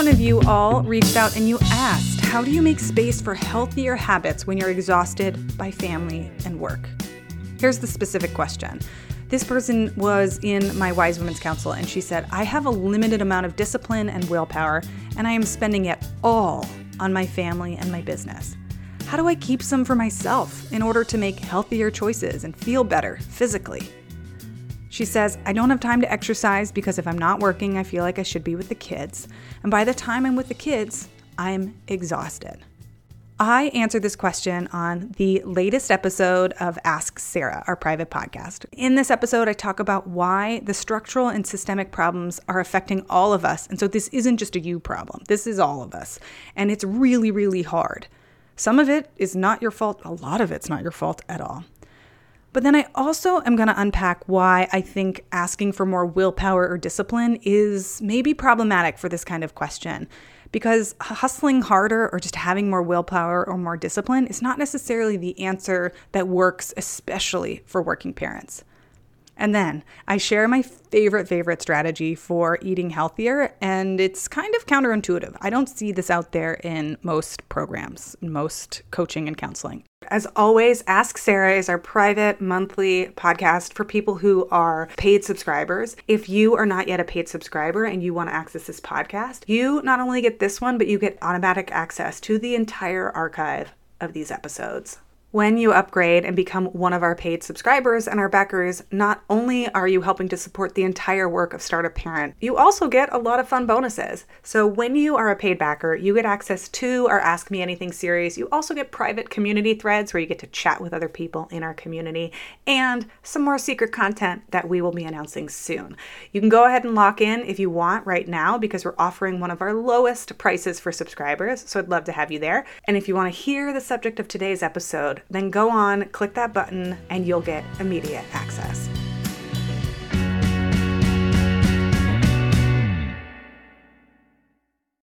one of you all reached out and you asked, how do you make space for healthier habits when you're exhausted by family and work? Here's the specific question. This person was in my Wise Women's Council, and she said, I have a limited amount of discipline and willpower, and I am spending it all on my family and my business. How do I keep some for myself in order to make healthier choices and feel better physically? She says, I don't have time to exercise because if I'm not working, I feel like I should be with the kids. And by the time I'm with the kids, I'm exhausted. I answered this question on the latest episode of Ask Sarah, our private podcast. In this episode, I talk about why the structural and systemic problems are affecting all of us. And so this isn't just a you problem. This is all of us. And it's really, really hard. Some of it is not your fault. A lot of it's not your fault at all. But then I also am going to unpack why I think asking for more willpower or discipline is maybe problematic for this kind of question. Because hustling harder or just having more willpower or more discipline is not necessarily the answer that works, especially for working parents. And then I share my favorite strategy for eating healthier, and it's kind of counterintuitive. I don't see this out there in most programs, most coaching and counseling. As always, Ask Sarah is our private monthly podcast for people who are paid subscribers. If you are not yet a paid subscriber and you want to access this podcast, you not only get this one, but you get automatic access to the entire archive of these episodes. When you upgrade and become one of our paid subscribers and our backers, not only are you helping to support the entire work of Startup Parent, you also get a lot of fun bonuses. So when you are a paid backer, you get access to our Ask Me Anything series. You also get private community threads where you get to chat with other people in our community and some more secret content that we will be announcing soon. You can go ahead and lock in if you want right now because we're offering one of our lowest prices for subscribers. So I'd love to have you there. And if you want to hear the subject of today's episode, then go on, click that button, and you'll get immediate access.